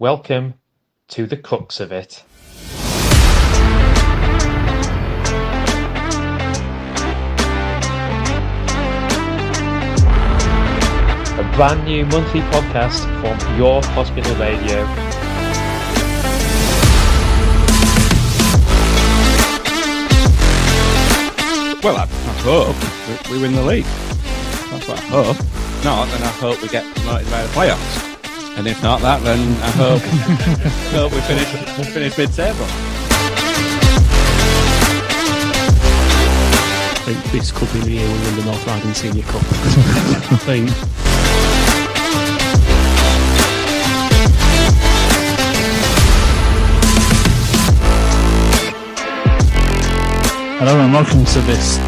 Welcome to the crux of it. A brand new monthly podcast from York Hospital Radio. Well, I hope we win the league. That's what I hope. If not, then I hope we get promoted by the playoffs. And if not that, then I hope, we finish mid-table. I think this could be the year we win the North Riding Senior Cup. I think. Hello and welcome to this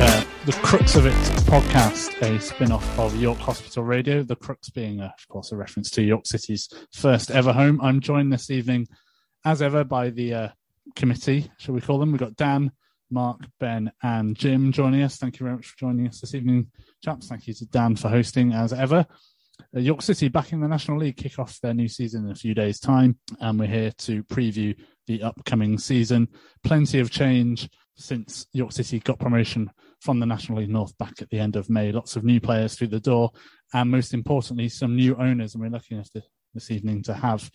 The Crux of It podcast, a spin-off of York Hospital Radio, the crux being, of course, a reference to York City's first ever home. I'm joined this evening, as ever, by the committee, shall we call them. We've got Dan, Mark, Ben and Jim joining us. Thank you very much for joining us this evening, chaps. Thank you to Dan for hosting, as ever. York City, back in the National League, kick off their new season in a few days' time, and we're here to preview the upcoming season. Plenty of change since York City got promotion from the National League North back at the end of May. Lots of new players through the door, and most importantly, some new owners. And we're lucky enough this evening to have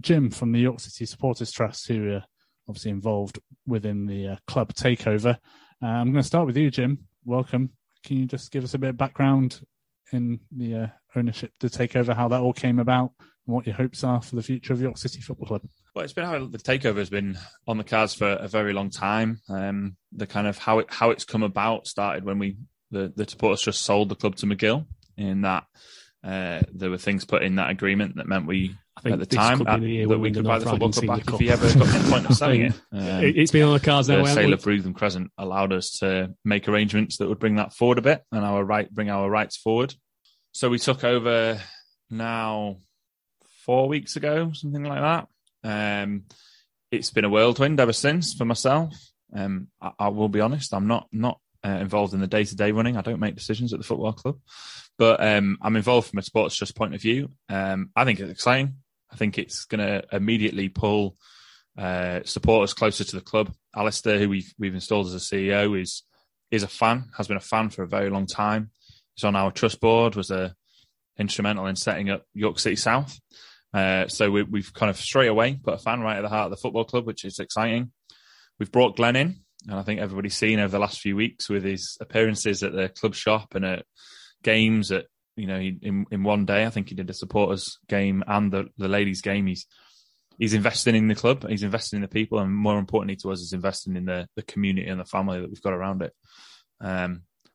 Jim from the York City Supporters Trust, who are obviously involved within the club takeover. I'm going to start with you, Jim. Welcome. Can you just give us a bit of background in the ownership, the takeover, how that all came about, and what your hopes are for the future of York City Football Club? Well, it's been how the takeover has been on the cards for a very long time. The kind of how it's come about started when the supporters just sold the club to McGill. In that there were things put in that agreement that meant we could buy the football club back if he ever got to the point of selling it. It's been on the cards now. The sale of Wrexham Crescent allowed us to make arrangements that would bring that forward a bit and bring our rights forward. So we took over now 4 weeks ago, something like that. It's been a whirlwind ever since for myself. I will be honest, I'm not involved in the day-to-day running. I don't make decisions at the football club, but I'm involved from a sports trust point of view. I think it's exciting. I think it's going to immediately pull supporters closer to the club. Alistair, who we've installed as a CEO, is a fan, has been a fan for a very long time. He's on our trust board, was instrumental in setting up York City South. So we've kind of straight away put a fan right at the heart of the football club, which is exciting. We've brought Glenn in, and I think everybody's seen over the last few weeks with his appearances at the club shop and at games at, in one day, I think he did the supporters game and the ladies game. He's investing in the club, he's investing in the people, and more importantly to us, is investing in the community and the family that we've got around it.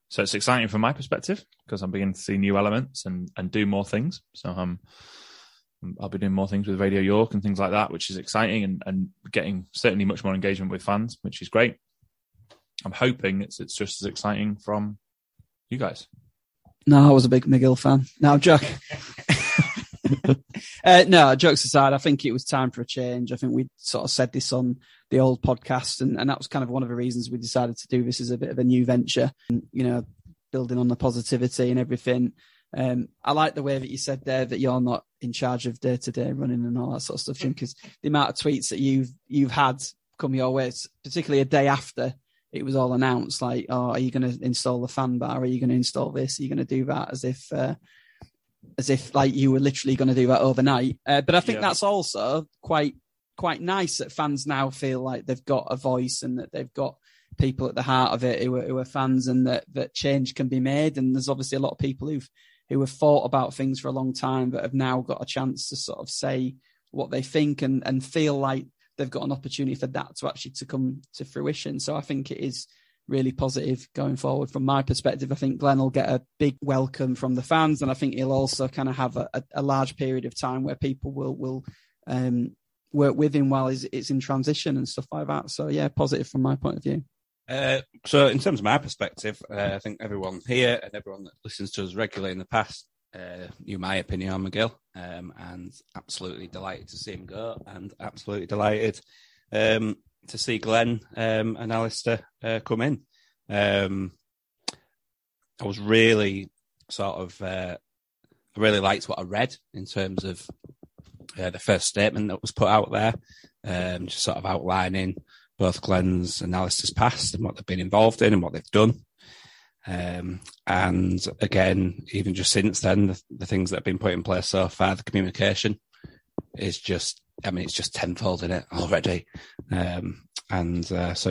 So it's exciting from my perspective because I'm beginning to see new elements and do more things. So I'll be doing more things with Radio York and things like that, which is exciting, and getting certainly much more engagement with fans, which is great. I'm hoping it's just as exciting from you guys. No, I was a big McGill fan. No, joke. No, jokes aside, I think it was time for a change. I think we sort of said this on the old podcast, and that was kind of one of the reasons we decided to do this as a bit of a new venture, and, building on the positivity and everything. I like the way that you said there that you're not in charge of day-to-day running and all that sort of stuff, Jim, because the amount of tweets that you've had come your way, particularly a day after it was all announced, like, oh, are you going to install the fan bar? Are you going to install this? Are you going to do that? As if like you were literally going to do that overnight. But I think that's also quite nice that fans now feel like they've got a voice and that they've got people at the heart of it who are fans, and that change can be made. And there's obviously a lot of people who have thought about things for a long time but have now got a chance to sort of say what they think and feel like they've got an opportunity for that to actually to come to fruition. So I think it is really positive going forward from my perspective. I think Glenn will get a big welcome from the fans, and I think he'll also kind of have a large period of time where people will work with him while it's in transition and stuff like that. So yeah, positive from my point of view. So in terms of my perspective, I think everyone here and everyone that listens to us regularly in the past knew my opinion on McGill, and absolutely delighted to see him go, and absolutely delighted to see Glenn and Alistair come in. I was really I really liked what I read in terms of the first statement that was put out there, just sort of outlining both Glenn's and Alistair's past and what they've been involved in and what they've done. And again, even just since then, the things that have been put in place so far, the communication is just, I mean, it's just tenfold in it already. So I'm just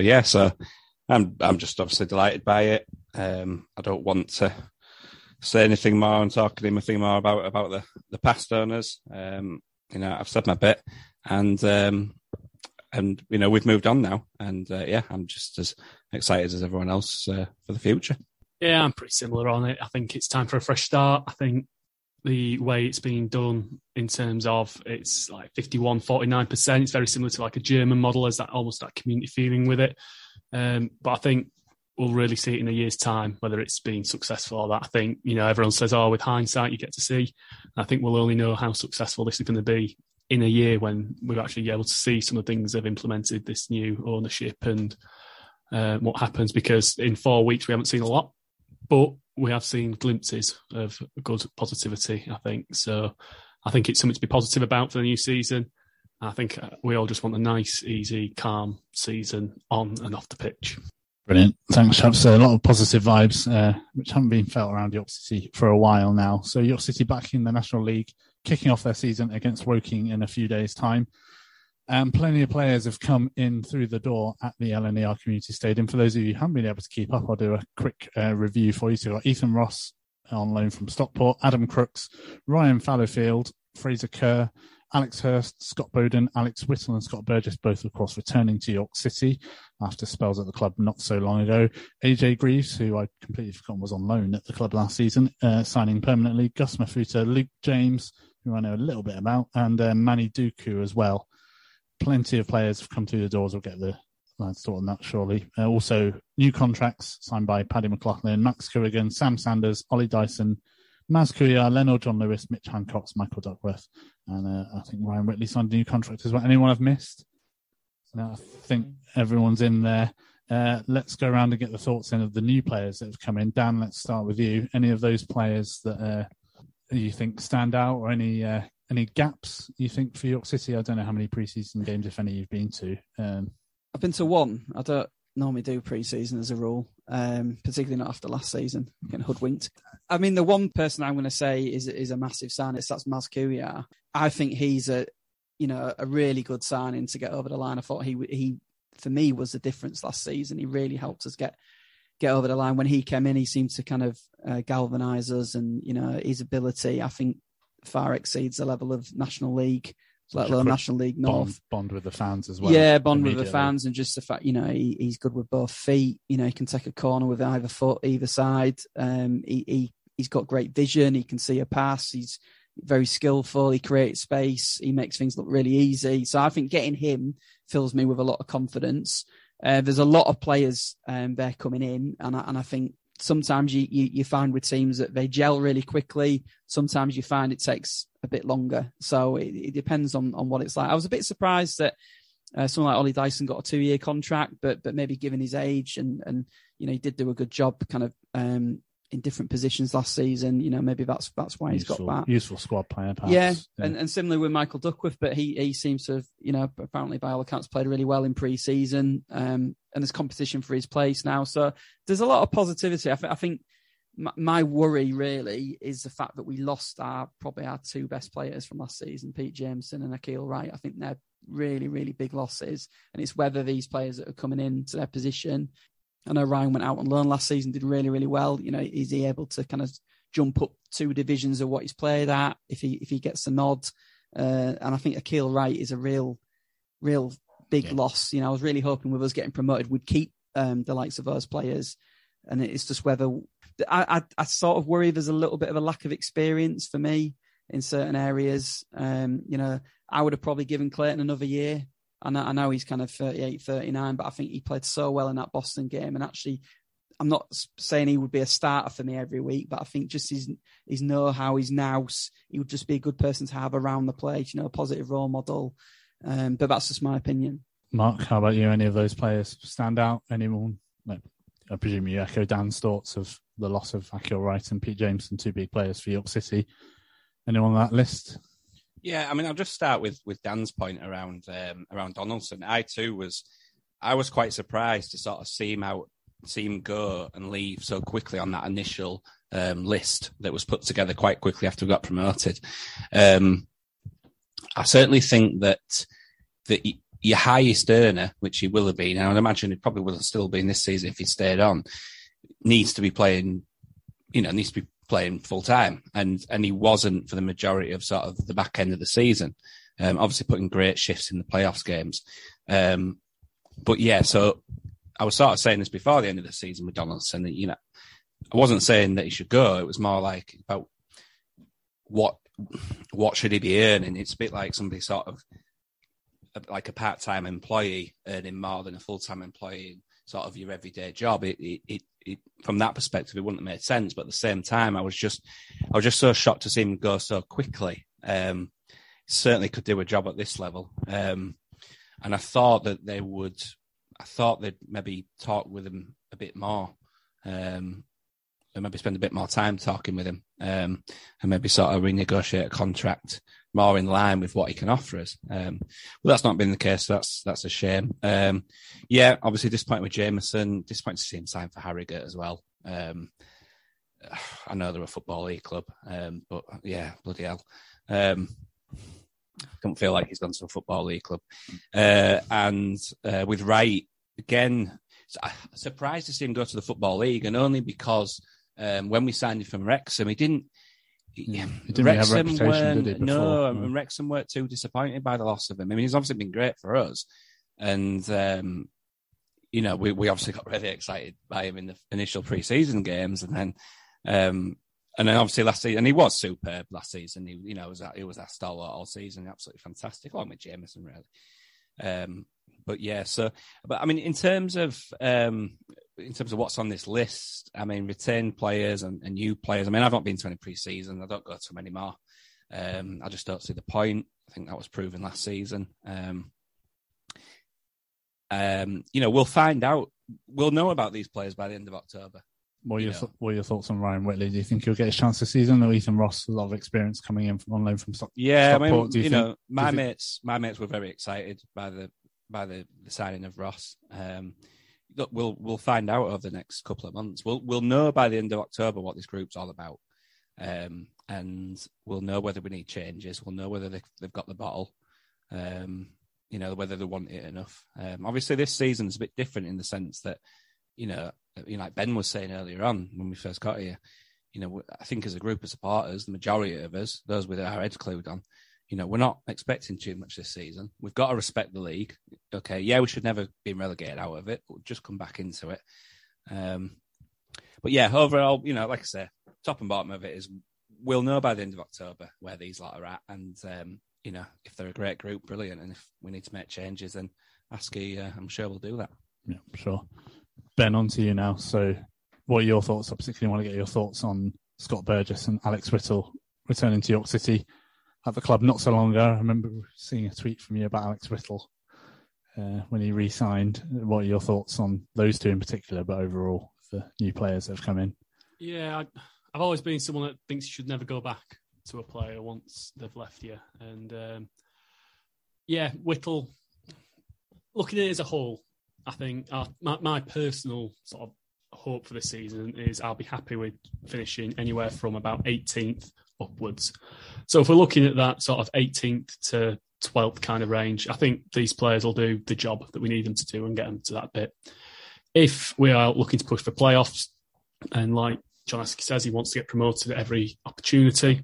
obviously delighted by it. I don't want to say anything more and talk anything more about the past owners. I've said my bit, and we've moved on now. And I'm just as excited as everyone else for the future. Yeah, I'm pretty similar on it. I think it's time for a fresh start. I think the way it's being done in terms of it's like 51, 49%. It's very similar to like a German model, as that almost that community feeling with it. But I think we'll really see it in a year's time, whether it's been successful or that. I think, everyone says, with hindsight, you get to see. I think we'll only know how successful this is going to be in a year when we're actually able to see some of the things they've implemented, this new ownership and what happens, because in 4 weeks we haven't seen a lot, but we have seen glimpses of good positivity, I think. So I think it's something to be positive about for the new season. I think we all just want a nice, easy, calm season on and off the pitch. Brilliant. Thanks, chaps. A lot of positive vibes, which haven't been felt around York City for a while now. So York City back in the National League, kicking off their season against Woking in a few days' time. Plenty of players have come in through the door at the LNER Community Stadium. For those of you who haven't been able to keep up, I'll do a quick review for you. So you've got Ethan Ross on loan from Stockport, Adam Crooks, Ryan Fallowfield, Fraser Kerr, Alex Hurst, Scott Bowden, Alex Whittle and Scott Burgess, both, of course, returning to York City after spells at the club not so long ago. AJ Greaves, who I'd completely forgotten was on loan at the club last season, signing permanently. Gus Mafuta, Luke James, who I know a little bit about, and Manny Dooku as well. Plenty of players have come through the doors. We'll get the lads to on that shortly. Also, new contracts signed by Paddy McLaughlin, Max Kerrigan, Sam Sanders, Ollie Dyson, Maz Kuya, Leno, John Lewis, Mitch Hancock's, Michael Duckworth, and I think Ryan Whitley signed a new contract as well. Anyone I've missed? No, I think everyone's in there. Let's go around and get the thoughts in of the new players that have come in. Dan, let's start with you. Any of those players that you think stand out, or any gaps you think for York City? I don't know how many pre-season games, if any, you've been to. I've been to one. I don't normally do pre-season as a rule, particularly not after last season, getting hoodwinked. I mean, the one person I'm going to say is a massive signing, that's Maz Kuya. I think he's a really good signing to get over the line. I thought he for me was the difference last season. He really helped us get over the line. When he came in, he seemed to kind of galvanise us, and his ability, I think, far exceeds the level of National League, let alone National League North. Bond with the fans as well. Yeah, bond with the fans, and just the fact, he's good with both feet. He can take a corner with either foot, either side. He's got great vision. He can see a pass. He's very skillful. He creates space. He makes things look really easy. So I think getting him fills me with a lot of confidence. There's a lot of players there coming in, and I think sometimes you find with teams that they gel really quickly. Sometimes you find it takes a bit longer. So it depends on what it's like. I was a bit surprised that someone like Ollie Dyson got a 2-year contract, but maybe given his age and he did do a good job kind of in different positions last season. Maybe that's why he's got that. Useful squad player, perhaps. Yeah, yeah. And similarly with Michael Duckworth, but he seems to have, apparently by all accounts, played really well in pre-season. And there's competition for his place now. So there's a lot of positivity. I think my worry really is the fact that we lost our two best players from last season, Pete Jameson and Akeel Wright. I think they're really, really big losses. And it's whether these players that are coming into their position. I know Ryan went out on loan last season, did really, really well. Is he able to kind of jump up 2 divisions of what he's played at if he gets a nod? And I think Akeel Wright is a real big loss. I was really hoping with us getting promoted, we'd keep the likes of those players. And it's just whether I sort of worry there's a little bit of a lack of experience for me in certain areas. I would have probably given Clayton another year. I know he's kind of 38, 39, but I think he played so well in that Boston game. And actually, I'm not saying he would be a starter for me every week, but I think just his know-how, his nous, he would just be a good person to have around the place, a positive role model. But that's just my opinion. Mark, how about you? Any of those players stand out? Anyone? I presume you echo Dan's thoughts of the loss of Akeel Wright and Pete Jameson, 2 big players for York City. Anyone on that list? Yeah, I mean, I'll just start with Dan's point around Donaldson. I was quite surprised to sort of see him go and leave so quickly on that initial list that was put together quite quickly after we got promoted. I certainly think that your highest earner, which he will have been, and I'd imagine he probably would have still been this season if he stayed on, needs to be playing full time. And he wasn't for the majority of sort of the back end of the season, obviously putting great shifts in the playoffs games. But yeah, so I was sort of saying this before the end of the season with Donaldson, that, you know, I wasn't saying that he should go. It was more like about what should he be earning? It's a bit like somebody sort of like a part-time employee earning more than a full-time employee, sort of your everyday job. It from that perspective, it wouldn't have made sense. But at the same time, I was just so shocked to see him go so quickly. Certainly could do a job at this level. And I thought that they'd maybe talk with him a bit more, and maybe spend a bit more time talking with him, and maybe sort of renegotiate a contract more in line with what he can offer us. But that's not been the case. So that's a shame. Yeah, obviously disappointed with Jameson, disappointed to see him sign for Harrogate as well. I know they're a Football League club, but yeah, bloody hell. I don't feel like he's gone to a Football League club. And with Wright, again, surprised to see him go to the Football League, and only because when we signed him from Wrexham, he didn't really have a reputation, did he, before? Wrexham weren't too disappointed by the loss of him. I mean, he's obviously been great for us. And, you know, we obviously got really excited by him in the initial pre-season games. And then obviously last season, and he was superb last season. He was our stalwart all season, absolutely fantastic, along with Jameson, really. But yeah, so, but I mean, in terms of what's on this list, I mean, retained players and new players. I mean, I've not been to any pre-season. I don't go to many more. I just don't see the point. I think that was proven last season. You know, we'll find out. We'll know about these players by the end of October. What are your thoughts on Ryan Whitley? Do you think he'll get his chance this season? Or Ethan Ross, a lot of experience coming in on loan from Stockport? Yeah, Stockport, I mean, do you think? My mates were very excited by the signing of Ross. Look, we'll find out over the next couple of months. We'll know by the end of October what this group's all about, and we'll know whether we need changes. We'll know whether they've got the bottle, you know, whether they want it enough. Obviously, this season's a bit different in the sense that, you know, like Ben was saying earlier on when we first got here, you know, I think as a group of supporters, the majority of us, those with our heads clued on, you know, we're not expecting too much this season. We've got to respect the league. Okay, yeah, we should never be relegated out of it. We'll just come back into it. But yeah, overall, you know, like I say, top and bottom of it is we'll know by the end of October where these lot are at. And, you know, if they're a great group, brilliant. And if we need to make changes, then ASCII, I'm sure we'll do that. Yeah, sure. Ben, on to you now. So what are your thoughts? I particularly want to get your thoughts on Scott Burgess and Alex Whittle returning to York City. At the club not so long ago, I remember seeing a tweet from you about Alex Whittle when he re-signed. What are your thoughts on those two in particular, but overall, the new players that have come in? Yeah, I've always been someone that thinks you should never go back to a player once they've left you. And yeah, Whittle, looking at it as a whole, I think my personal sort of hope for this season is I'll be happy with finishing anywhere from about 18th upwards. So if we're looking at that sort of 18th to 12th kind of range, I think these players will do the job that we need them to do and get them to that bit. If we are looking to push for playoffs, and like John Askew says, he wants to get promoted at every opportunity,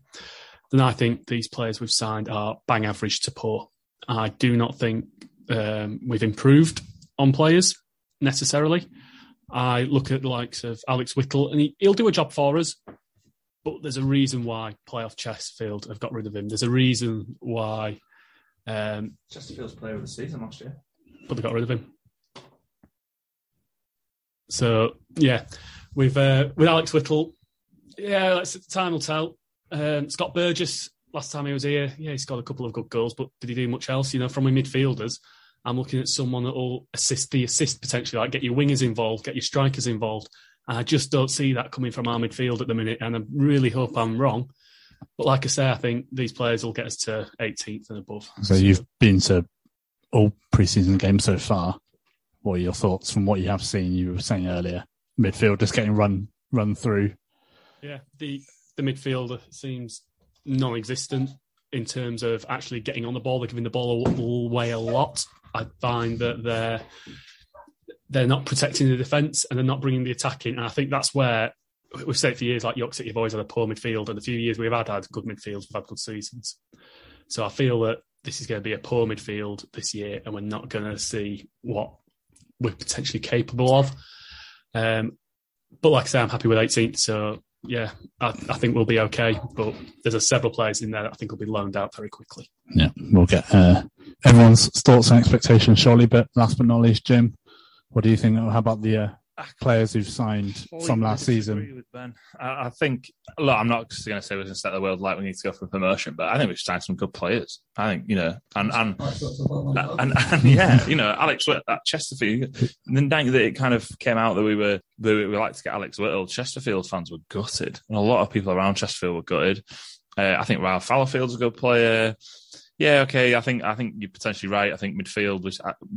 then I think these players we've signed are bang average to poor. I do not think we've improved on players necessarily. I look at the likes of Alex Whittle, and he'll do a job for us. But there's a reason why playoff Chesterfield have got rid of him. There's a reason why Chesterfield's player of the season last year, but they got rid of him. So yeah, with Alex Whittle, yeah, time will tell. Scott Burgess, last time he was here, yeah, he scored a couple of good goals, but did he do much else? You know, from the midfielders, I'm looking at someone that will assist potentially, like get your wingers involved, get your strikers involved. I just don't see that coming from our midfield at the minute, and I really hope I'm wrong. But like I say, I think these players will get us to 18th and above. So you've been to all pre-season games so far. What are your thoughts from what you have seen? You were saying earlier, midfield just getting run through. Yeah, the midfielder seems non-existent in terms of actually getting on the ball. They're giving the ball away a lot. I find that they're not protecting the defence and they're not bringing the attack in. And I think that's where we've said for years, like York City have always had a poor midfield, and the few years we've had good midfields, we've had good seasons. So I feel that this is going to be a poor midfield this year, and we're not going to see what we're potentially capable of. But like I say, I'm happy with 18th, so yeah, I think we'll be okay. But there's several players in there that I think will be loaned out very quickly. Yeah, we'll get everyone's thoughts and expectations, surely. But last but not least, Jim, what do you think? How about the players who've signed from last season? I think, look, I'm not just going to say we're going to set the world light, we need to go for promotion, but I think we've signed some good players. I think, you know, and yeah, you know, Alex Whittle at Chesterfield, and then it kind of came out that we like to get Alex Whittle. Chesterfield fans were gutted, and a lot of people around Chesterfield were gutted. I think Ralph Fallowfield's a good player. Yeah, okay. I think you're potentially right. I think midfield,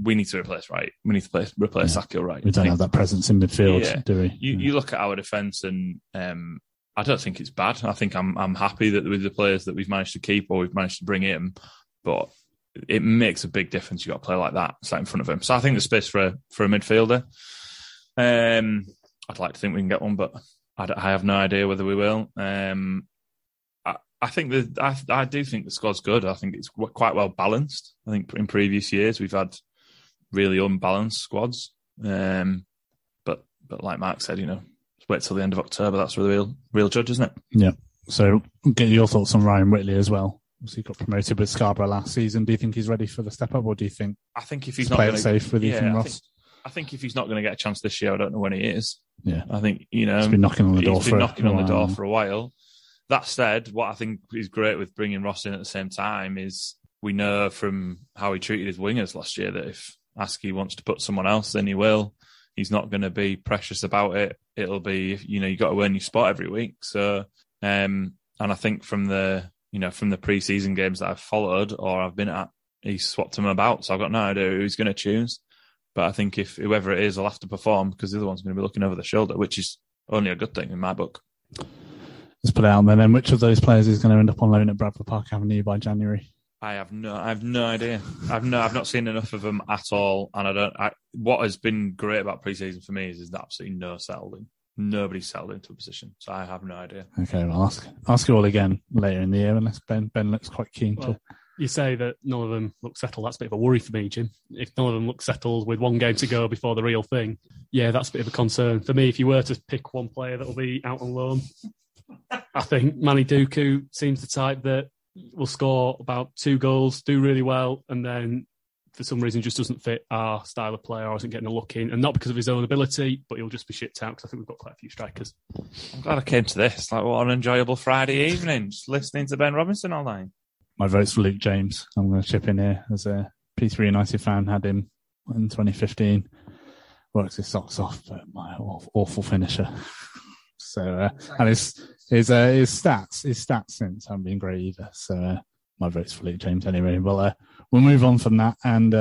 we need to replace Wright. We need to replace Akeel Wright. We don't have that presence in midfield, do we? You look at our defence, and I don't think it's bad. I think I'm happy that with the players that we've managed to keep or we've managed to bring in, but it makes a big difference. You got a player like that sat in front of him. So I think there's space for a midfielder. I'd like to think we can get one, but I have no idea whether we will. I do think the squad's good. I think it's quite well balanced. I think in previous years we've had really unbalanced squads. But like Mark said, you know, wait till the end of October. That's where the real judge, isn't it? Yeah. So get your thoughts on Ryan Whitley as well. So he got promoted with Scarborough last season. Do you think he's ready for the step up, or do you think? I think if he's not playing safe with Ethan Ross. I think if he's not going to get a chance this year, I don't know when he is. Yeah. I think, you know, he's been knocking on the door. That said, what I think is great with bringing Ross in at the same time is we know from how he treated his wingers last year that if Askey wants to put someone else, then he will. He's not going to be precious about it. It'll be, you know, you got to earn your spot every week. So, and I think from the pre-season games that I've followed or I've been at, he swapped them about. So I've got no idea who he's going to choose. But I think if whoever it is will have to perform, because the other one's going to be looking over the shoulder, which is only a good thing in my book. Let's put it out there then. Which of those players is going to end up on loan at Bradford Park Avenue by January? I have no idea. I've not seen enough of them at all. And I don't. What has been great about pre-season for me is absolutely no settling. Nobody's settled into a position, so I have no idea. Okay, well, ask you all again later in the year, unless Ben looks quite keen to. You say that none of them look settled. That's a bit of a worry for me, Jim. If none of them look settled with one game to go before the real thing, yeah, that's a bit of a concern for me. If you were to pick one player that will be out on loan, I think Manny Dooku seems the type that will score about 2 goals, do really well, and then for some reason just doesn't fit our style of play or isn't getting a look in. And not because of his own ability, but he'll just be shipped out, because I think we've got quite a few strikers. I'm glad I came to this. Like, what an enjoyable Friday evening, just listening to Ben Robinson all night. My vote's for Luke James. I'm going to chip in here as a P3 United fan. Had him in 2015. Works his socks off, but my awful finisher. So and his stats since haven't been great either. So my vote's for Luke James anyway. Well, we'll move on from that, and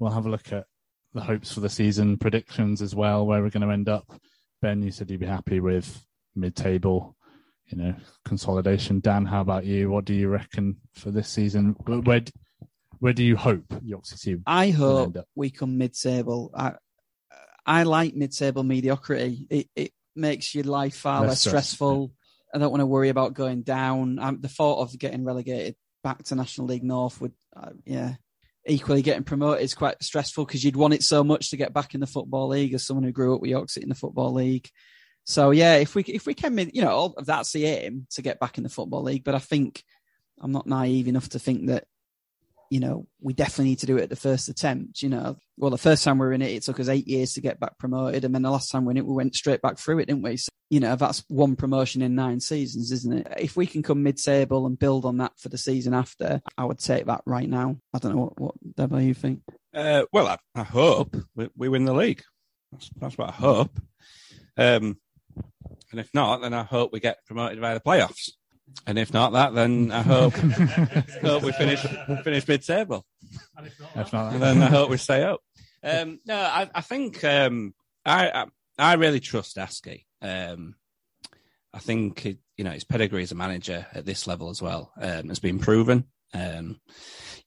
we'll have a look at the hopes for the season, predictions as well, where we're going to end up. Ben, you said you'd be happy with mid-table, you know, consolidation. Dan, how about you? What do you reckon for this season? Where do you hope York City? I hope we come mid-table. I like mid-table mediocrity. It makes your life far less stressful. Yeah. I don't want to worry about going down. The thought of getting relegated back to National League North would, equally getting promoted is quite stressful, because you'd want it so much to get back in the Football League, as someone who grew up with York City in the Football League. So yeah, if we can, you know, that's the aim, to get back in the Football League. But I think I'm not naive enough to think that, you know, we definitely need to do it at the first attempt. You know, well, the first time we were in it, it took us 8 years to get back promoted. And then the last time we were in it, we went straight back through it, didn't we? So, you know, that's 1 promotion in 9 seasons, isn't it? If we can come mid-table and build on that for the season after, I would take that right now. I don't know what Debo, you think? Well, I hope we win the league. That's what I hope. And if not, then I hope we get promoted via the playoffs. And if not that, then I hope, we finish mid-table. And if not that, then I hope we stay up. I think I really trust Askey. I think his pedigree as a manager at this level as well has been proven.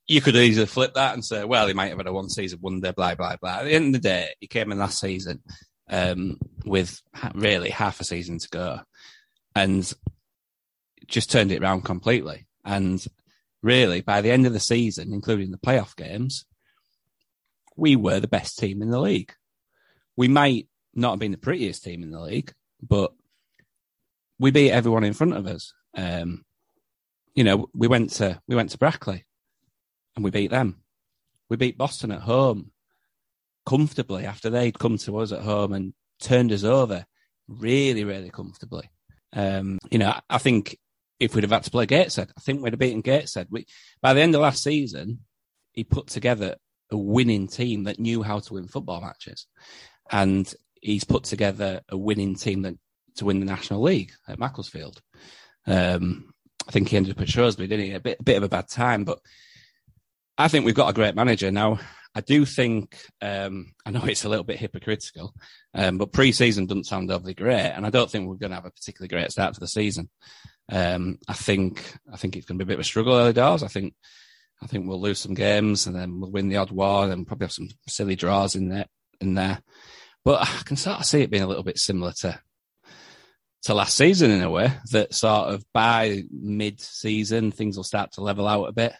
You could easily flip that and say, well, he might have had a one-season wonder, blah, blah, blah. At the end of the day, he came in last season with really half a season to go and just turned it around completely. And really, by the end of the season, including the playoff games, we were the best team in the league. We might not have been the prettiest team in the league, but we beat everyone in front of us. We went to Brackley and we beat them. We beat Boston at home comfortably after they'd come to us at home and turned us over really, really comfortably. I think if we'd have had to play Gateshead, I think we'd have beaten Gateshead. By the end of last season, he put together a winning team that knew how to win football matches. And he's put together a winning team to win the National League at Macclesfield. I think he ended up at Shrewsbury, didn't he? A bit of a bad time, but I think we've got a great manager. Now, I do think, I know it's a little bit hypocritical, but pre-season doesn't sound overly great, and I don't think we're going to have a particularly great start to the season. I think it's going to be a bit of a struggle early doors. I think we'll lose some games, and then we'll win the odd war, and probably have some silly draws in there. But I can sort of see it being a little bit similar to last season in a way, that sort of by mid-season, things will start to level out a bit.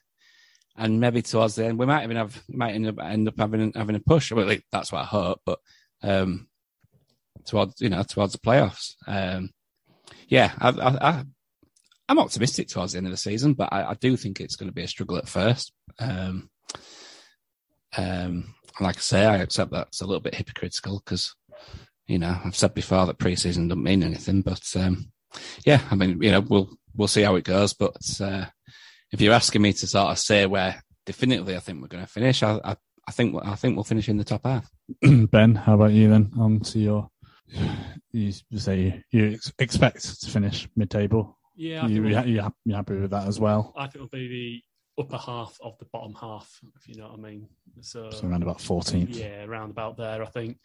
And maybe towards the end, we might end up having a push. Well, that's what I hope, but towards the playoffs. I'm optimistic towards the end of the season, but I do think it's going to be a struggle at first. Like I say, I accept that's a little bit hypocritical because, I've said before that pre-season doesn't mean anything, but we'll see how it goes. But if you're asking me to sort of say where definitively I think we're going to finish, I think we'll finish in the top half. Ben, how about you then? On to you expect to finish mid-table. Yeah, you're happy with that as well. I think it'll be the upper half of the bottom half, if you know what I mean. So around about 14th. Yeah, around about there, I think.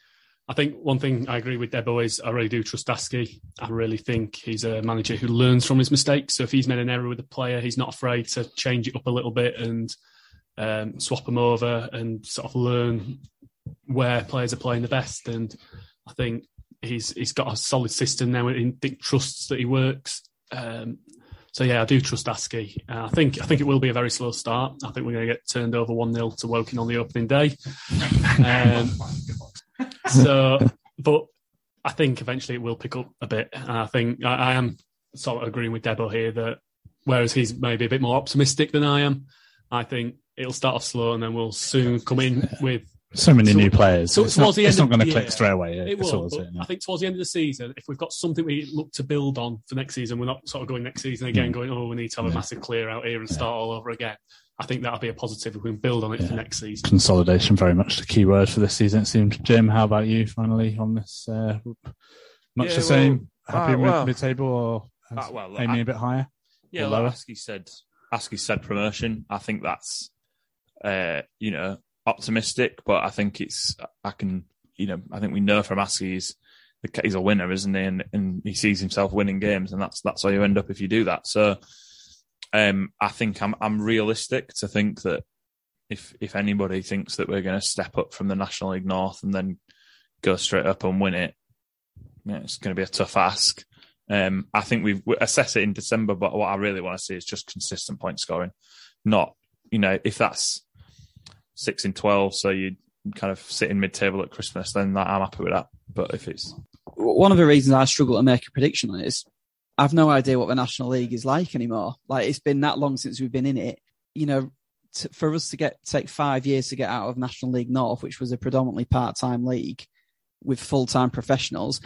I think one thing I agree with Debo is I really do trust Askey. I really think he's a manager who learns from his mistakes. So if he's made an error with a player, he's not afraid to change it up a little bit and swap him over and sort of learn where players are playing the best. And I think he's got a solid system now and Dick trusts that he works. I do trust Askey. I think it will be a very slow start. I think we're going to get turned over 1-0 to Woking on the opening day. But I think eventually it will pick up a bit. And I think I am sort of agreeing with Debo here that whereas he's maybe a bit more optimistic than I am, I think it'll start off slow and then we'll soon come in with so many new players. So it's not going to click straight away. I think towards the end of the season, if we've got something we look to build on for next season, we're not sort of going next season again going, oh, we need to have a massive clear out here and start all over again. I think that'll be a positive if we can build on it for next season. Consolidation, very much the key word for this season, it seems. Jim, how about you finally on this? Much the same? Happy with mid-table or aiming a bit higher? Yeah, like Askey said promotion. I think that's, optimistic, but I think I think we know from Askey he's a winner, isn't he? And he sees himself winning games, and that's how you end up if you do that. So I think I'm realistic to think that if anybody thinks that we're going to step up from the National League North and then go straight up and win it, it's going to be a tough ask. I think we assess it in December, but what I really want to see is just consistent point scoring. Not, if that's 6 and 12, so you kind of sit in mid-table at Christmas, then I'm happy with that. But if it's... One of the reasons I struggle to make a prediction on it is I've no idea what the National League is like anymore. Like, it's been that long since we've been in it. For us to take 5 years to get out of National League North, which was a predominantly part-time league with full-time professionals,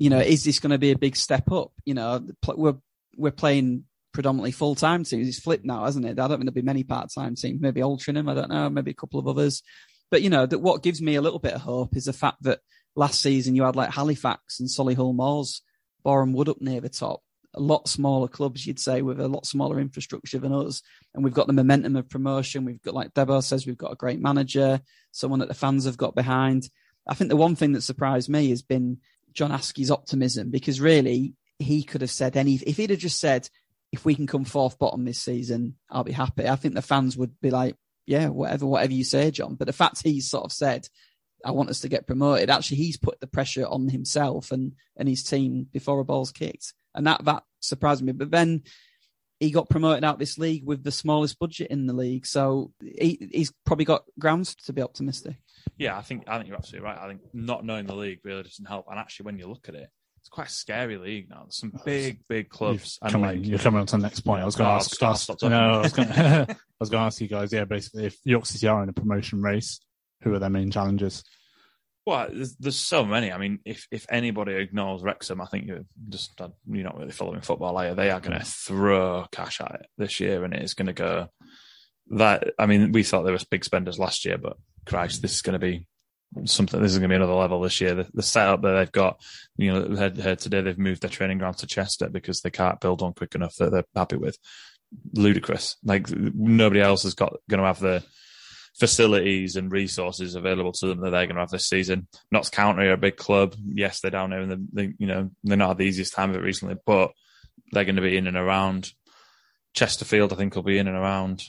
is this going to be a big step up? We're playing predominantly full-time teams. It's flipped now, hasn't it? I don't think there'll be many part-time teams, maybe Altrincham, I don't know, maybe a couple of others. But, what gives me a little bit of hope is the fact that last season you had like Halifax and Solihull Moors, Boreham Wood up near the top. a lot smaller clubs, you'd say, with a lot smaller infrastructure than us. And we've got the momentum of promotion. We've got, like Debo says, we've got a great manager, someone that the fans have got behind. I think the one thing that surprised me has been John Askey's optimism, because really he could have said anything. If he'd have just said, if we can come fourth bottom this season, I'll be happy. I think the fans would be like, yeah, whatever you say, John. But the fact he's sort of said, I want us to get promoted, actually he's put the pressure on himself and his team before a ball's kicked. And that surprised me. But then he got promoted out this league with the smallest budget in the league. So he's probably got grounds to be optimistic. Yeah, I think you're absolutely right. I think not knowing the league really doesn't help. And actually, when you look at it, it's quite a scary league now. There's some big clubs. You're coming on to the next point. I was going to ask you guys, yeah, basically, if York City are in a promotion race, who are their main challenges? Well, there's so many. I mean, if anybody ignores Wrexham, I think you're not really following football, are you? They are going to throw cash at it this year, and it's going to go... I mean, we thought they were big spenders last year, but Christ, this is going to be something. This is going to be another level this year. The setup that they've got, you know, heard today they've moved their training ground to Chester because they can't build on quick enough that they're happy with. Ludicrous. Like, nobody else is going to have the facilities and resources available to them that they're going to have this season. Notts County are a big club. Yes, they're down there, and they're not had the easiest time of it recently, but they're going to be in and around. Chesterfield, I think, will be in and around.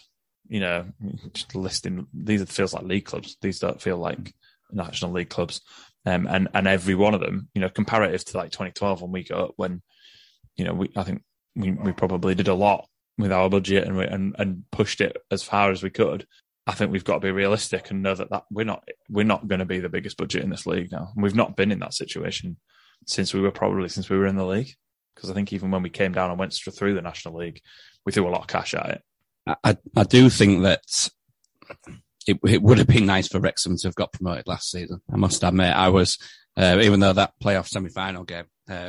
You know, just listing these feels like league clubs. These don't feel like National League clubs, and every one of them, you know, comparative to like 2012 when we got up, when, you know, I think we probably did a lot with our budget and pushed it as far as we could. I think we've got to be realistic and know that we're not going to be the biggest budget in this league now. We've not been in that situation since we were in the league, because I think even when we came down and went through the National League, we threw a lot of cash at it. I do think that it would have been nice for Wrexham to have got promoted last season. I must admit, I was, even though that playoff semi-final game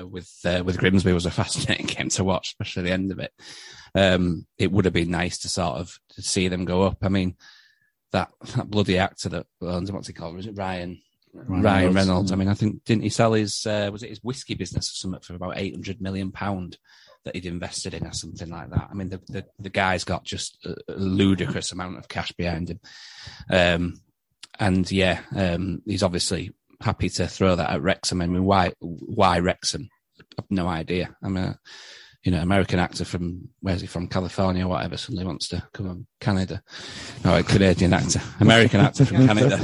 with Grimsby was a fascinating game to watch, especially the end of it. It would have been nice to sort of to see them go up. I mean, that bloody actor that, what's he called? Was it Ryan Reynolds? I mean, I think, didn't he sell his his whiskey business or something for about £800 million? That he'd invested in or something like that. I mean, the guy's got just a ludicrous amount of cash behind him. He's obviously happy to throw that at Wrexham. I mean, why Wrexham? I've no idea. I'm a, you know, American actor from, where's he from? California or whatever, suddenly wants to come on Canada. No, a Canadian actor. American actor from Canada.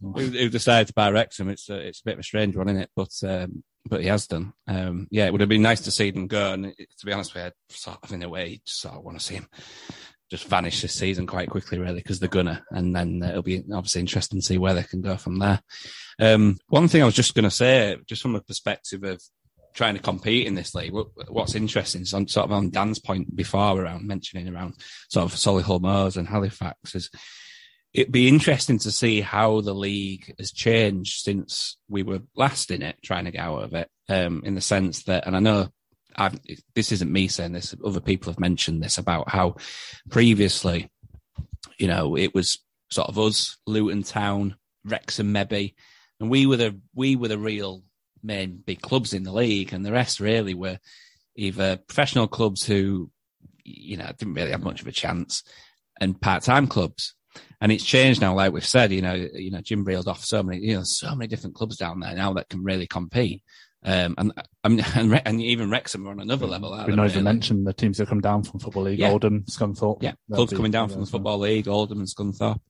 Who decided to buy Wrexham? It's a bit of a strange one, isn't it? But he has done. It would have been nice to see them go. And to be honest with you, I'd sort of, in a way, just sort of want to see him just vanish this season quite quickly, really, because they're gonna. And then it'll be obviously interesting to see where they can go from there. One thing I was just going to say, just from the perspective of trying to compete in this league, what's interesting is on Dan's point before around mentioning around sort of Solihull Moors and Halifax is, it'd be interesting to see how the league has changed since we were last in it, trying to get out of it, in the sense that, and I know this isn't me saying this, other people have mentioned this about how previously, you know, it was sort of us, Luton Town, Wrexham maybe, and we were the real main big clubs in the league, and the rest really were either professional clubs who, you know, didn't really have much of a chance, and part-time clubs. And it's changed now, like we've said, you know, Jim reeled off so many different clubs down there now that can really compete. And even Wrexham are on another level. We've not even mentioned the teams that come down from Football League, yeah. Oldham, Scunthorpe. Yeah, clubs coming down from the Football League, Oldham and Scunthorpe.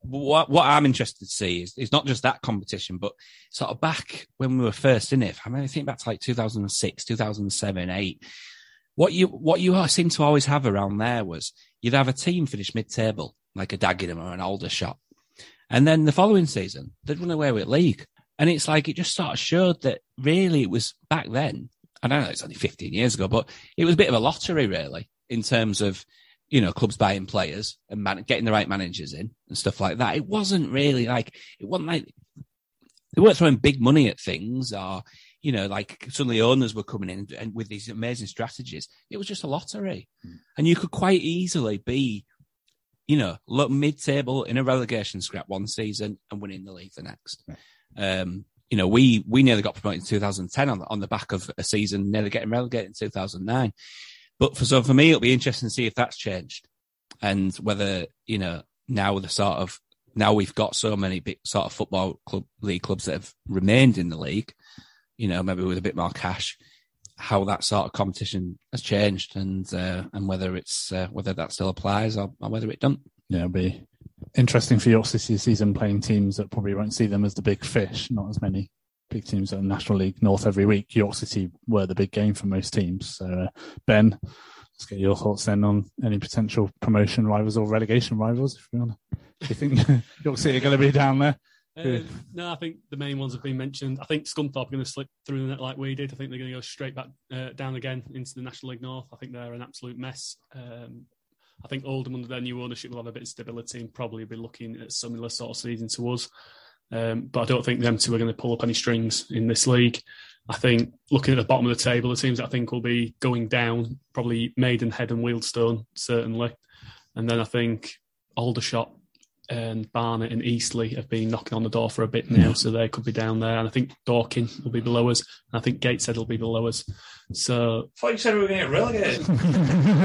What I'm interested to see is not just that competition, but sort of back when we were first in it. I mean, I think back to like 2006, 2007, 8. What you seem to always have around there was you'd have a team finish mid-table, like a Dagenham or an Aldershot. And then the following season, they'd run away with league. And it's like, it just sort of showed that really it was back then, I don't know, it's only 15 years ago, but it was a bit of a lottery really in terms of, you know, clubs buying players and getting the right managers in and stuff like that. It wasn't like they weren't throwing big money at things or, you know, like suddenly owners were coming in and with these amazing strategies. It was just a lottery. Mm. And you could quite easily be, you know, mid-table in a relegation scrap one season and winning the league the next. Right. you know, we nearly got promoted in 2010 on the back of a season nearly getting relegated in 2009. But for me, it'll be interesting to see if that's changed and whether, you know, now we've got so many big sort of football league clubs that have remained in the league, you know, maybe with a bit more cash, how that sort of competition has changed and whether it's whether that still applies or whether it doesn't. Yeah, it'll be interesting for York City this season playing teams that probably won't see them as the big fish, not as many big teams in the National League North every week. York City were the big game for most teams. So, Ben, let's get your thoughts then on any potential promotion rivals or relegation rivals, if you want. Do you think York City are going to be down there? No, I think the main ones have been mentioned. I think Scunthorpe are going to slip through the net like we did. I think they're going to go straight back down again into the National League North. I think they're an absolute mess. I think Oldham under their new ownership will have a bit of stability and probably be looking at similar sort of season to us. But I don't think them two are going to pull up any strings in this league. I think looking at the bottom of the table, the teams that I think will be going down, probably Maidenhead and Wealdstone, certainly. And then I think Aldershot and Barnet and Eastleigh have been knocking on the door for a bit now, so they could be down there. And I think Dorking will be below us, and I think Gateshead will be below us. So, I thought you said we were going to get relegated.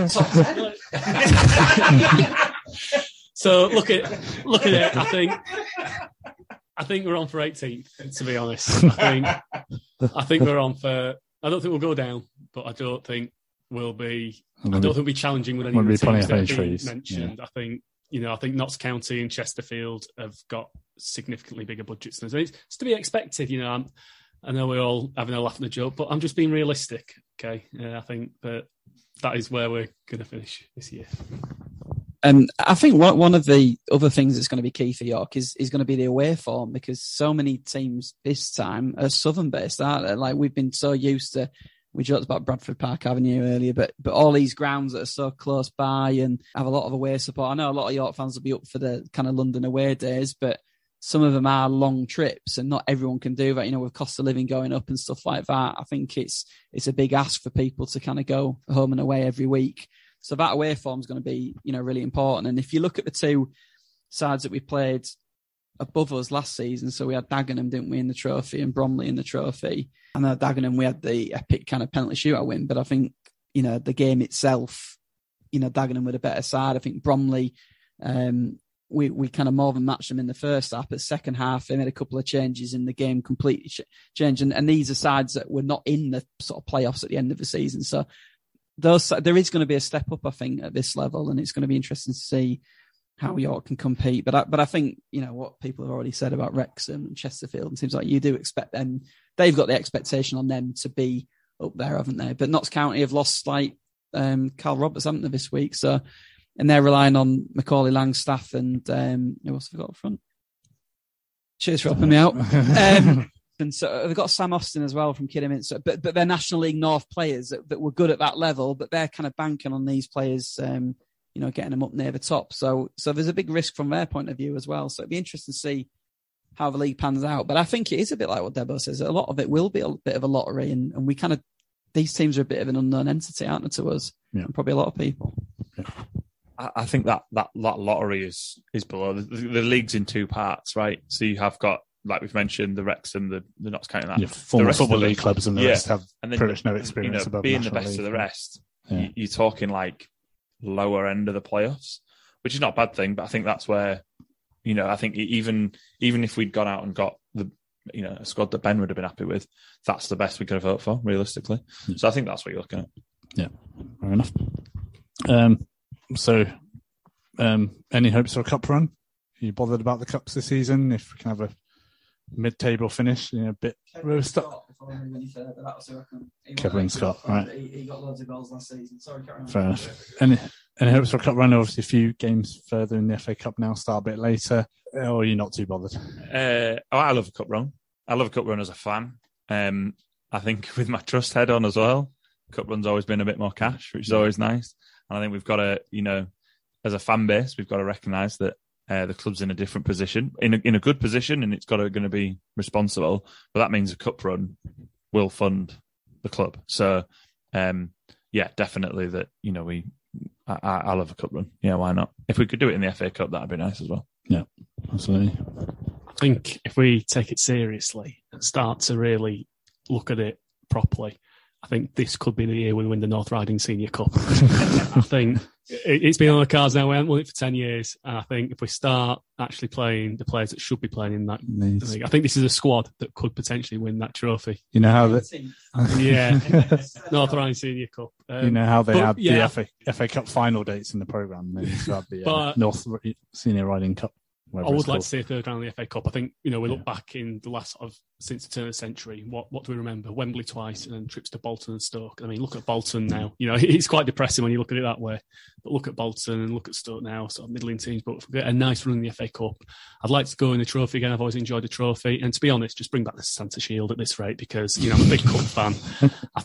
Top 10. So look at it. I think we're on for 18th. To be honest, I think we're on for. I don't think we'll go down, but I don't think we'll be. I don't think we'll be challenging with any of the teams that have been mentioned. Yeah. I think Notts County and Chesterfield have got significantly bigger budgets than us. It's to be expected, you know. I know we're all having a laugh and a joke, but I'm just being realistic, okay? I think that is where we're going to finish this year. I think one of the other things that's going to be key for York is going to be the away form, because so many teams this time are southern-based, aren't they? Like, we've been so used to... We joked about Bradford Park Avenue earlier, but all these grounds that are so close by and have a lot of away support. I know a lot of York fans will be up for the kind of London away days, but some of them are long trips and not everyone can do that. You know, with cost of living going up and stuff like that, I think it's a big ask for people to kind of go home and away every week. So that away form is going to be, you know, really important. And if you look at the two sides that we played above us last season, so we had Dagenham, didn't we, in the trophy, and Bromley in the trophy. And at Dagenham, we had the epic kind of penalty shootout win. But I think, you know, the game itself, you know, Dagenham were the better side. I think Bromley, we kind of more than matched them in the first half. But second half, they made a couple of changes in the game, completely changed. And these are sides that were not in the sort of playoffs at the end of the season. So there is going to be a step up, I think, at this level. And it's going to be interesting to see how York can compete. But I think, you know, what people have already said about Wrexham and Chesterfield and teams like, you do expect them, they've got the expectation on them to be up there, haven't they? But Notts County have lost, like, Carl Roberts, haven't they, this week? So, and they're relying on Macaulay Langstaff and who else have we got up front? Cheers for helping me out. And so they've got Sam Austin as well from Kidderminster, but they're National League North players that were good at that level, but they're kind of banking on these players, you know, getting them up near the top. So there's a big risk from their point of view as well. So it'd be interesting to see how the league pans out. But I think it is a bit like what Debo says. A lot of it will be a bit of a lottery, and we kind of, these teams are a bit of an unknown entity, aren't they, to us? Yeah. And probably a lot of people. Yeah. I think that lottery is below. The league's in two parts, right? So you have got, like we've mentioned, the Wrexham, the Notts County, that. Yeah, the rest football of the league clubs and the rest have pretty much no experience, above being the best league of the rest. Yeah. You're talking like lower end of the playoffs, which is not a bad thing, but I think that's where, you know, I think even if we'd gone out and got the, you know, a squad that Ben would have been happy with, that's the best we could have hoped for, realistically. Yeah. So I think that's what you're looking at. Yeah, fair enough. So any hopes for a cup run? Are you bothered about the cups this season? If we can have a mid-table finish, you know, a bit. Kevin Scott, right? He got loads of goals last season. Sorry, Kevin. Fair enough. Any hopes for a cup run? Obviously, a few games further in the FA Cup now, start a bit later. Or are you not too bothered? I love a cup run. I love a cup run as a fan. I think with my trust head on as well, cup run's always been a bit more cash, which is always nice. And I think we've got to, you know, as a fan base, we've got to recognise that. The club's in a different position, in a good position, and it's going to be responsible. But that means a cup run will fund the club. So, definitely that, you know, I love a cup run. Yeah, why not? If we could do it in the FA Cup, that'd be nice as well. Yeah, absolutely. I think if we take it seriously, start to really look at it properly, I think this could be the year we win the North Riding Senior Cup. I think it's been on the cards now. We haven't won it for 10 years. And I think if we start actually playing the players that should be playing in that league, I think this is a squad that could potentially win that trophy. You know how that... Yeah. North Riding Senior Cup. You know how they have the FA Cup final dates in the programme. The North Senior Riding Cup. I would like to say third round of the FA Cup. I think, you know, we look back in the last sort of, since the turn of the century, what do we remember? Wembley twice and then trips to Bolton and Stoke. I mean, look at Bolton now. You know, it's quite depressing when you look at it that way. But look at Bolton and look at Stoke now, sort of middling teams. But if we get a nice run in the FA Cup, I'd like to go in the trophy again. I've always enjoyed the trophy. And to be honest, just bring back the Santa Shield at this rate because, you know, I'm a big Cup fan. I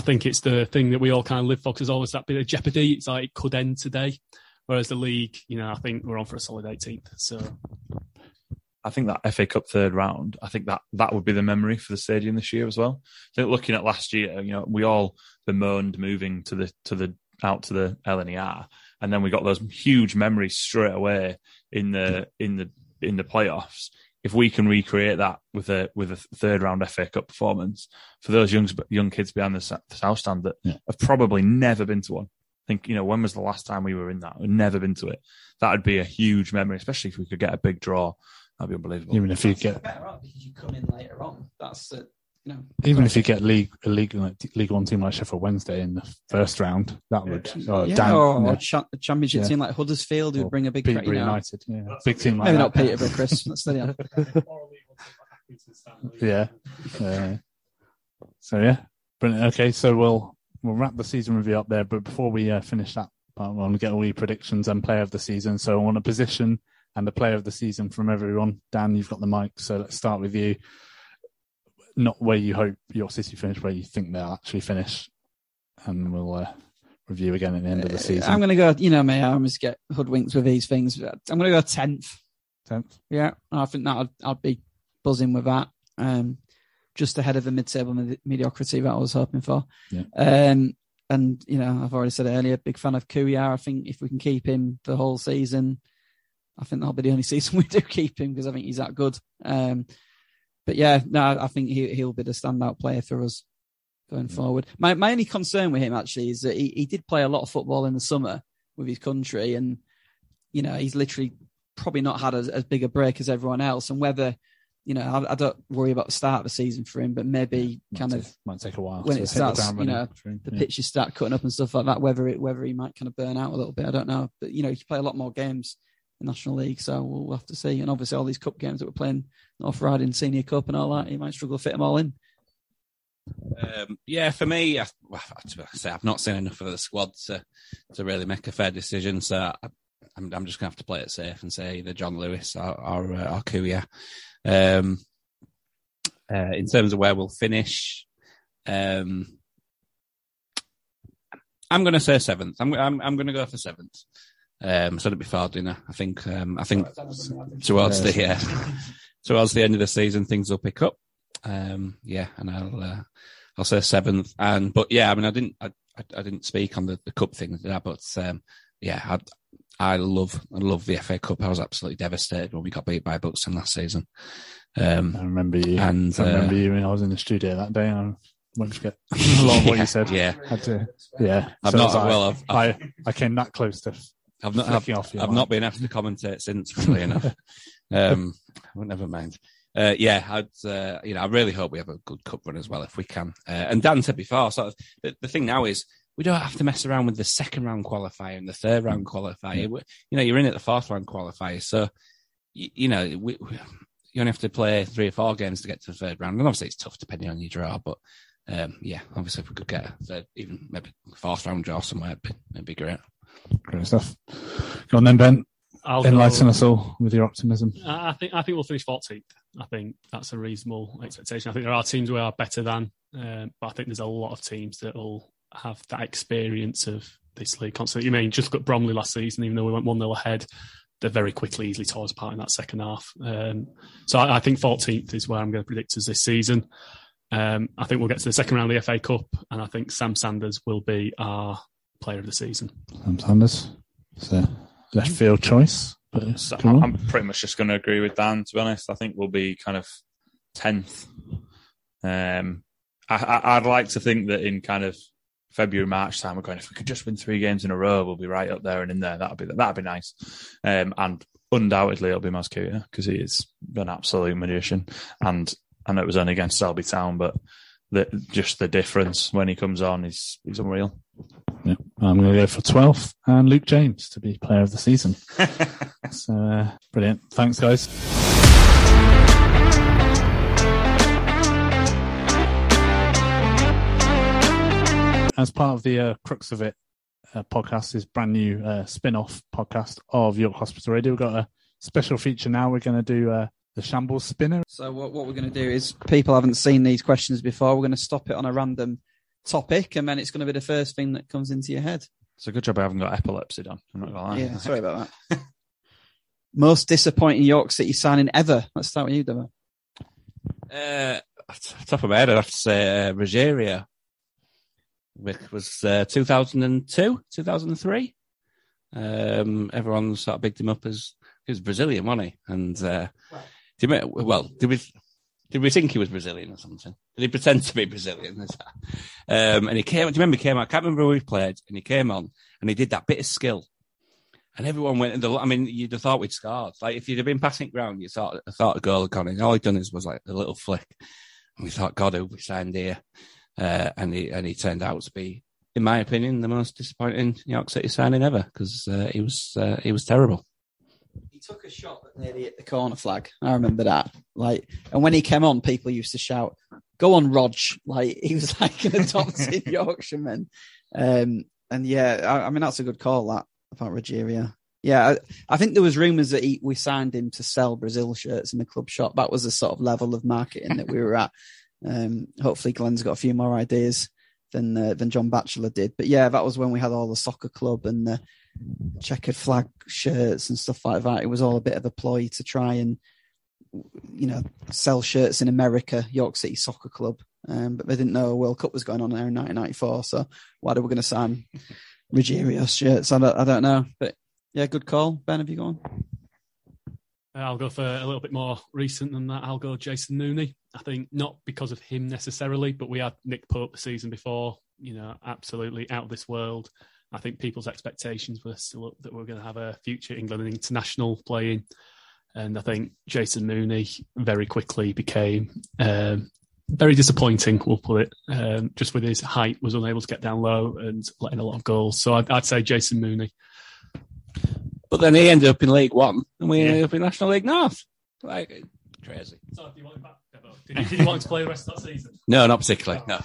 think it's the thing that we all kind of live for because there's always that bit of jeopardy. It's like, it could end today. Whereas the league, you know, I think we're on for a solid 18th. So I think that FA Cup third round, I think that would be the memory for the stadium this year as well. I think looking at last year, you know, we all bemoaned moving to the out to the LNER, and then we got those huge memories straight away in the playoffs. If we can recreate that with a third round FA Cup performance for those young kids behind the south stand that have probably never been to one. I think, you know, when was the last time we were in that? We'd never been to it. That would be a huge memory, especially if we could get a big draw. That'd be unbelievable. Even if you get better up because you come in later on. That's it. You know. Even if you get League One team like Sheffield Wednesday in the first round, that would or Championship team like Huddersfield who would bring a big Peterborough United, big team like maybe that. Maybe not Peterborough, Chris. That's the brilliant. Okay, so We'll wrap the season review up there, but before we finish that part, I want to get all your predictions and player of the season. So I want a position and a player of the season from everyone. Dan, you've got the mic, so let's start with you. Not where you hope your City finish, where you think they'll actually finish. And we'll review again at the end of the season. I'm going to go, you know me, I always get hoodwinked with these things. I'm going to go 10th. 10th? Yeah, I think that I'd be buzzing with that. Just ahead of the mid-table mediocrity that I was hoping for. Yeah. And, you know, I've already said it earlier, big fan of Kuya. I think if we can keep him the whole season, I think that'll be the only season we do keep him because I think he's that good. But yeah, no, I think he'll be the standout player for us going forward. My only concern with him actually is that he did play a lot of football in the summer with his country and, you know, he's literally probably not had as big a break as everyone else and whether... You know, I don't worry about the start of the season for him, but maybe might take a while when it starts. You know, the pitches start cutting up and stuff like that. Whether he might kind of burn out a little bit, I don't know. But you know, you play a lot more games in the National League, so we'll have to see. And obviously, all these cup games that we're playing, North Riding Senior Cup and all that, he might struggle to fit them all in. For me, I've not seen enough of the squad to really make a fair decision. So I'm just going to have to play it safe and say either John Lewis or Kuya. In terms of where we'll finish, I'm going to say 7th. I'm going to go for 7th. Said it before dinner. I think towards the end of the season things will pick up. And I'll say 7th. And but yeah, I mean I didn't speak on the cup thing, did I? But I love the FA Cup. I was absolutely devastated when we got beat by Buxton last season. I remember you. And I remember you when I was in the studio that day. And I won't forget a lot of what you said. Yeah, I came that close to. I've not been asked to commentate since. Really enough. Well, never mind. I really hope we have a good cup run as well if we can. And Dan said before, sort of the thing now is. We don't have to mess around with the second round qualifier and the third round qualifier. You know, you're in at the fourth round qualifier. So, you only have to play 3 or 4 games to get to the third round. And obviously it's tough depending on your draw. But, obviously if we could get a third, even maybe fourth round draw somewhere, it'd be great. Great stuff. Go on then, Ben. Enlighten us all with your optimism. I think we'll finish 14th. I think that's a reasonable expectation. I think there are teams we are better than. But I think there's a lot of teams that will... have that experience of this league constantly. You mean just got Bromley last season, even though we went 1-0 ahead, they very quickly, easily tore us apart in that second half. So I think 14th is where I'm going to predict us this season. I think we'll get to the second round of the FA Cup, and I think Sam Sanders will be our player of the season. Sam Sanders, it's a left field choice. But I'm pretty much just going to agree with Dan, to be honest. I think we'll be kind of 10th. I'd like to think that in kind of February, March time, we're going, if we could just win 3 games in a row, we'll be right up there and in there. That'd be nice. And undoubtedly, it'll be Maz Kuya, because he is an absolute magician. And I know it was only against Selby Town, but just the difference when he comes on is unreal. Yeah. I'm going to go for 12th and Luke James to be player of the season. So, brilliant. Thanks, guys. As part of the crux of it podcast is brand new spin-off podcast of York Hospital Radio. We've got a special feature now. We're going to do the Shambles Spinner. So what we're going to do is, people haven't seen these questions before. We're going to stop it on a random topic, and then it's going to be the first thing that comes into your head. So good job I haven't got epilepsy done. I'm not going to lie. Yeah, sorry about that. Most disappointing York City signing ever. Let's start with you, Demo. Top of my head, I'd have to say Rogeria, which was 2002, 2003. Everyone sort of bigged him up as... He was Brazilian, wasn't he? And did we think he was Brazilian or something? Did he pretend to be Brazilian? And he came. Do you remember he came on? I can't remember who he played. And he came on, and he did that bit of skill, and everyone went. And I mean, you'd have thought we'd scored. Like if you'd have been passing ground, you thought a goal had gone in. All he'd done was like a little flick, and we thought, God, who we signed here? And he turned out to be, in my opinion, the most disappointing York City signing ever, because he was terrible. He took a shot that nearly hit the corner flag. I remember that. Like, and when he came on, people used to shout, "Go on, Rog!" Like he was like an adopted Yorkshireman. And yeah, I mean that's a good call that about Rogeria. Yeah, I think there was rumours that we signed him to sell Brazil shirts in the club shop. That was the sort of level of marketing that we were at. Hopefully, Glenn's got a few more ideas than John Batchelor did. But yeah, that was when we had all the soccer club and the checkered flag shirts and stuff like that. It was all a bit of a ploy to try and, you know, sell shirts in America, York City Soccer Club. But they didn't know a World Cup was going on there in 1994. So why were we going to sign Rogerio shirts? I don't know. But yeah, good call. Ben, have you gone? I'll go for a little bit more recent than that. I'll go Jason Mooney. I think not because of him necessarily, but we had Nick Pope the season before, you know, absolutely out of this world. I think people's expectations were still up that we're going to have a future England international playing. And I think Jason Mooney very quickly became very disappointing, we'll put it. Just with his height, was unable to get down low and letting a lot of goals. So I'd say Jason Mooney. But then he ended up in League One and we ended up in National League North. Like, crazy. So if you want back, did you want to play the rest of that season? No, not particularly. No.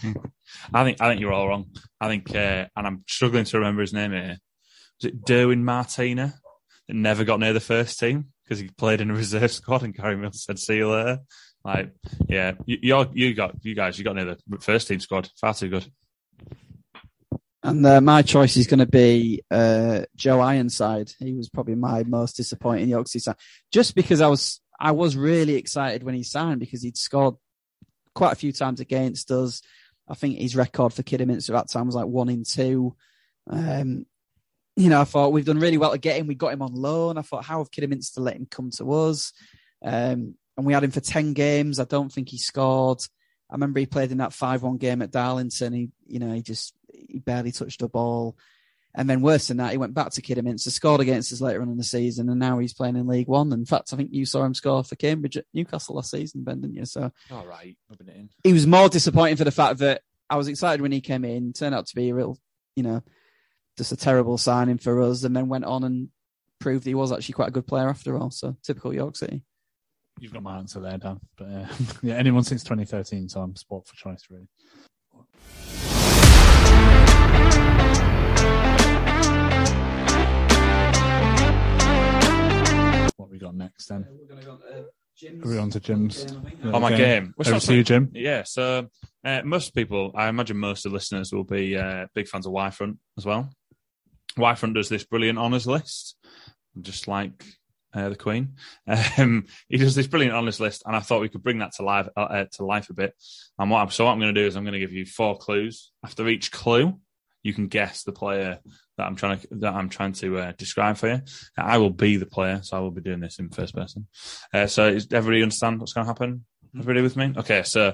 I think you're all wrong. I think, and I'm struggling to remember his name here. Was it Derwin Martina that never got near the first team because he played in a reserve squad and Gary Mills said, "See you later." Like, yeah, you guys got near the first team squad. Far too good. And my choice is going to be Joe Ironside. He was probably my most disappointing York City sign, just because I was really excited when he signed because he'd scored quite a few times against us. I think his record for Kidderminster at that time was like 1 in 2. You know, I thought we've done really well to get him. We got him on loan. I thought, how have Kidderminster let him come to us? And we had him for 10 games. I don't think he scored. I remember he played in that 5-1 game at Darlington. He barely touched a ball. And then worse than that, he went back to Kidderminster, scored against us later on in the season, and now he's playing in League One. In fact, I think you saw him score for Cambridge at Newcastle last season, Ben, didn't you? So, all right, rubbing it in. He was more disappointing for the fact that I was excited when he came in, turned out to be a real, you know, just a terrible signing for us, and then went on and proved he was actually quite a good player after all. So, typical York City. You've got my answer there, Dan. But yeah, anyone since 2013, so I'm sport for choice, really. What we got next then? We're going to go on to Jim's. Are we on to Jim's? Game. Over to you, Jim. Yeah, so most people, I imagine most of the listeners will be big fans of Wyfront as well. Wyfront does this brilliant honours list, just like the Queen. He does this brilliant honours list, and I thought we could bring that to life a bit. And what I'm going to do is I'm going to give you 4 clues. After each clue, you can guess the player that I'm trying to describe for you. I will be the player, so I will be doing this in first person. So does everybody understand what's going to happen? Everybody with me? Okay, so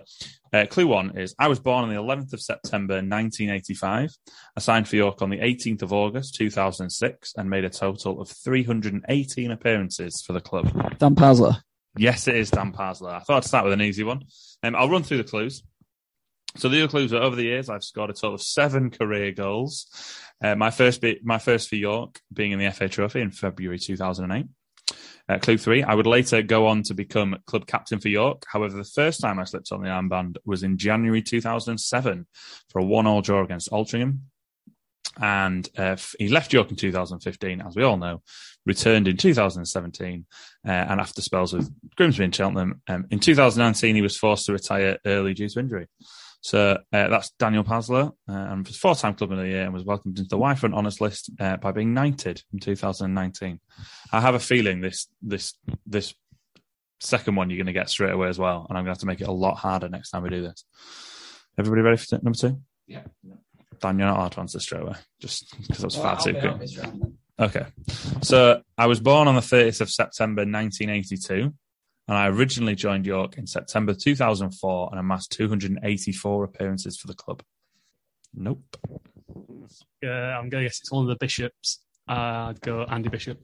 clue one is, I was born on the 11th of September 1985. I signed for York on the 18th of August 2006 and made a total of 318 appearances for the club. Dan Parslow. Yes, it is Dan Parslow. I thought I'd start with an easy one. I'll run through the clues. So the other clues are, over the years, I've scored a total of 7 career goals. My first for York being in the FA Trophy in February 2008. Clue 3, I would later go on to become club captain for York. However, the first time I slipped on the armband was in January 2007 for a 1-1 draw against Altrincham. And he left York in 2015, as we all know, returned in 2017, and after spells with Grimsby and Cheltenham. In 2019, he was forced to retire early due to injury. So that's Daniel Parslow, and was 4-time Clubman of the Year and was welcomed into the Wyfront Honours list by being knighted in 2019. I have a feeling this second one you're going to get straight away as well, and I'm going to have to make it a lot harder next time we do this. Everybody ready for number 2? Yeah. Dan, you're not allowed to answer straight away, just because that was far too quick. Okay. So I was born on the 30th of September 1982. And I originally joined York in September 2004 and amassed 284 appearances for the club. Nope. I'm going to guess it's one of the Bishops. I'd go Andy Bishop.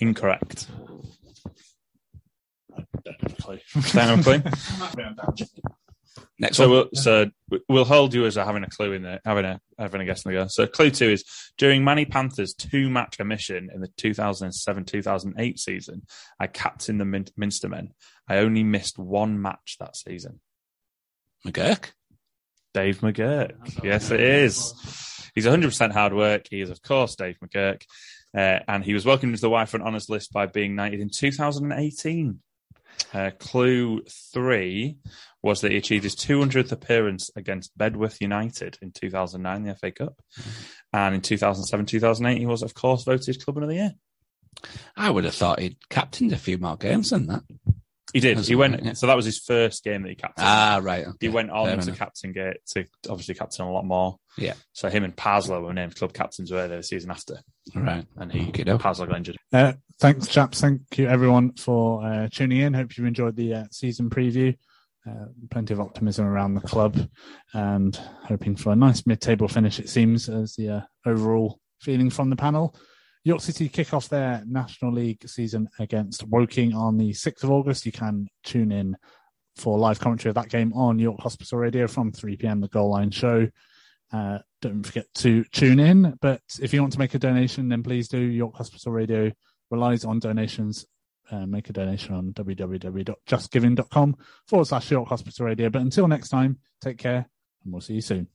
Incorrect. I don't have a clue. Next one. We'll hold you as having a clue in there, having a guess in the go. So clue 2 is, during Manny Panther's 2-match omission in the 2007-2008 season, I captained the Minster men. I only missed 1 match that season. McGurk? Dave McGurk. Yes, it is. He's 100% hard work. He is, of course, Dave McGurk. And he was welcomed into the Wyfront Honours list by being knighted in 2018. Clue 3 was that he achieved his 200th appearance against Bedworth United in 2009, the FA Cup. And in 2007-2008, he was, of course, voted Clubman of the Year. I would have thought he'd captained a few more games than that. He did. He went. Right, yeah. So that was his first game that he captained. Ah, right. Okay. He went on to captain to obviously captain a lot more. Yeah. So him and Parslow were named club captains earlier the season after. Right. And Parslow got injured. Thanks, chaps. Thank you, everyone, for tuning in. Hope you've enjoyed the season preview. Plenty of optimism around the club and hoping for a nice mid-table finish, it seems, as the overall feeling from the panel. York City kick off their National League season against Woking on the 6th of August. You can tune in for live commentary of that game on York Hospital Radio from 3pm, the Goal Line show. Don't forget to tune in, but if you want to make a donation, then please do. York Hospital Radio relies on donations. Make a donation on www.justgiving.com/York Hospital Radio. But until next time, take care and we'll see you soon.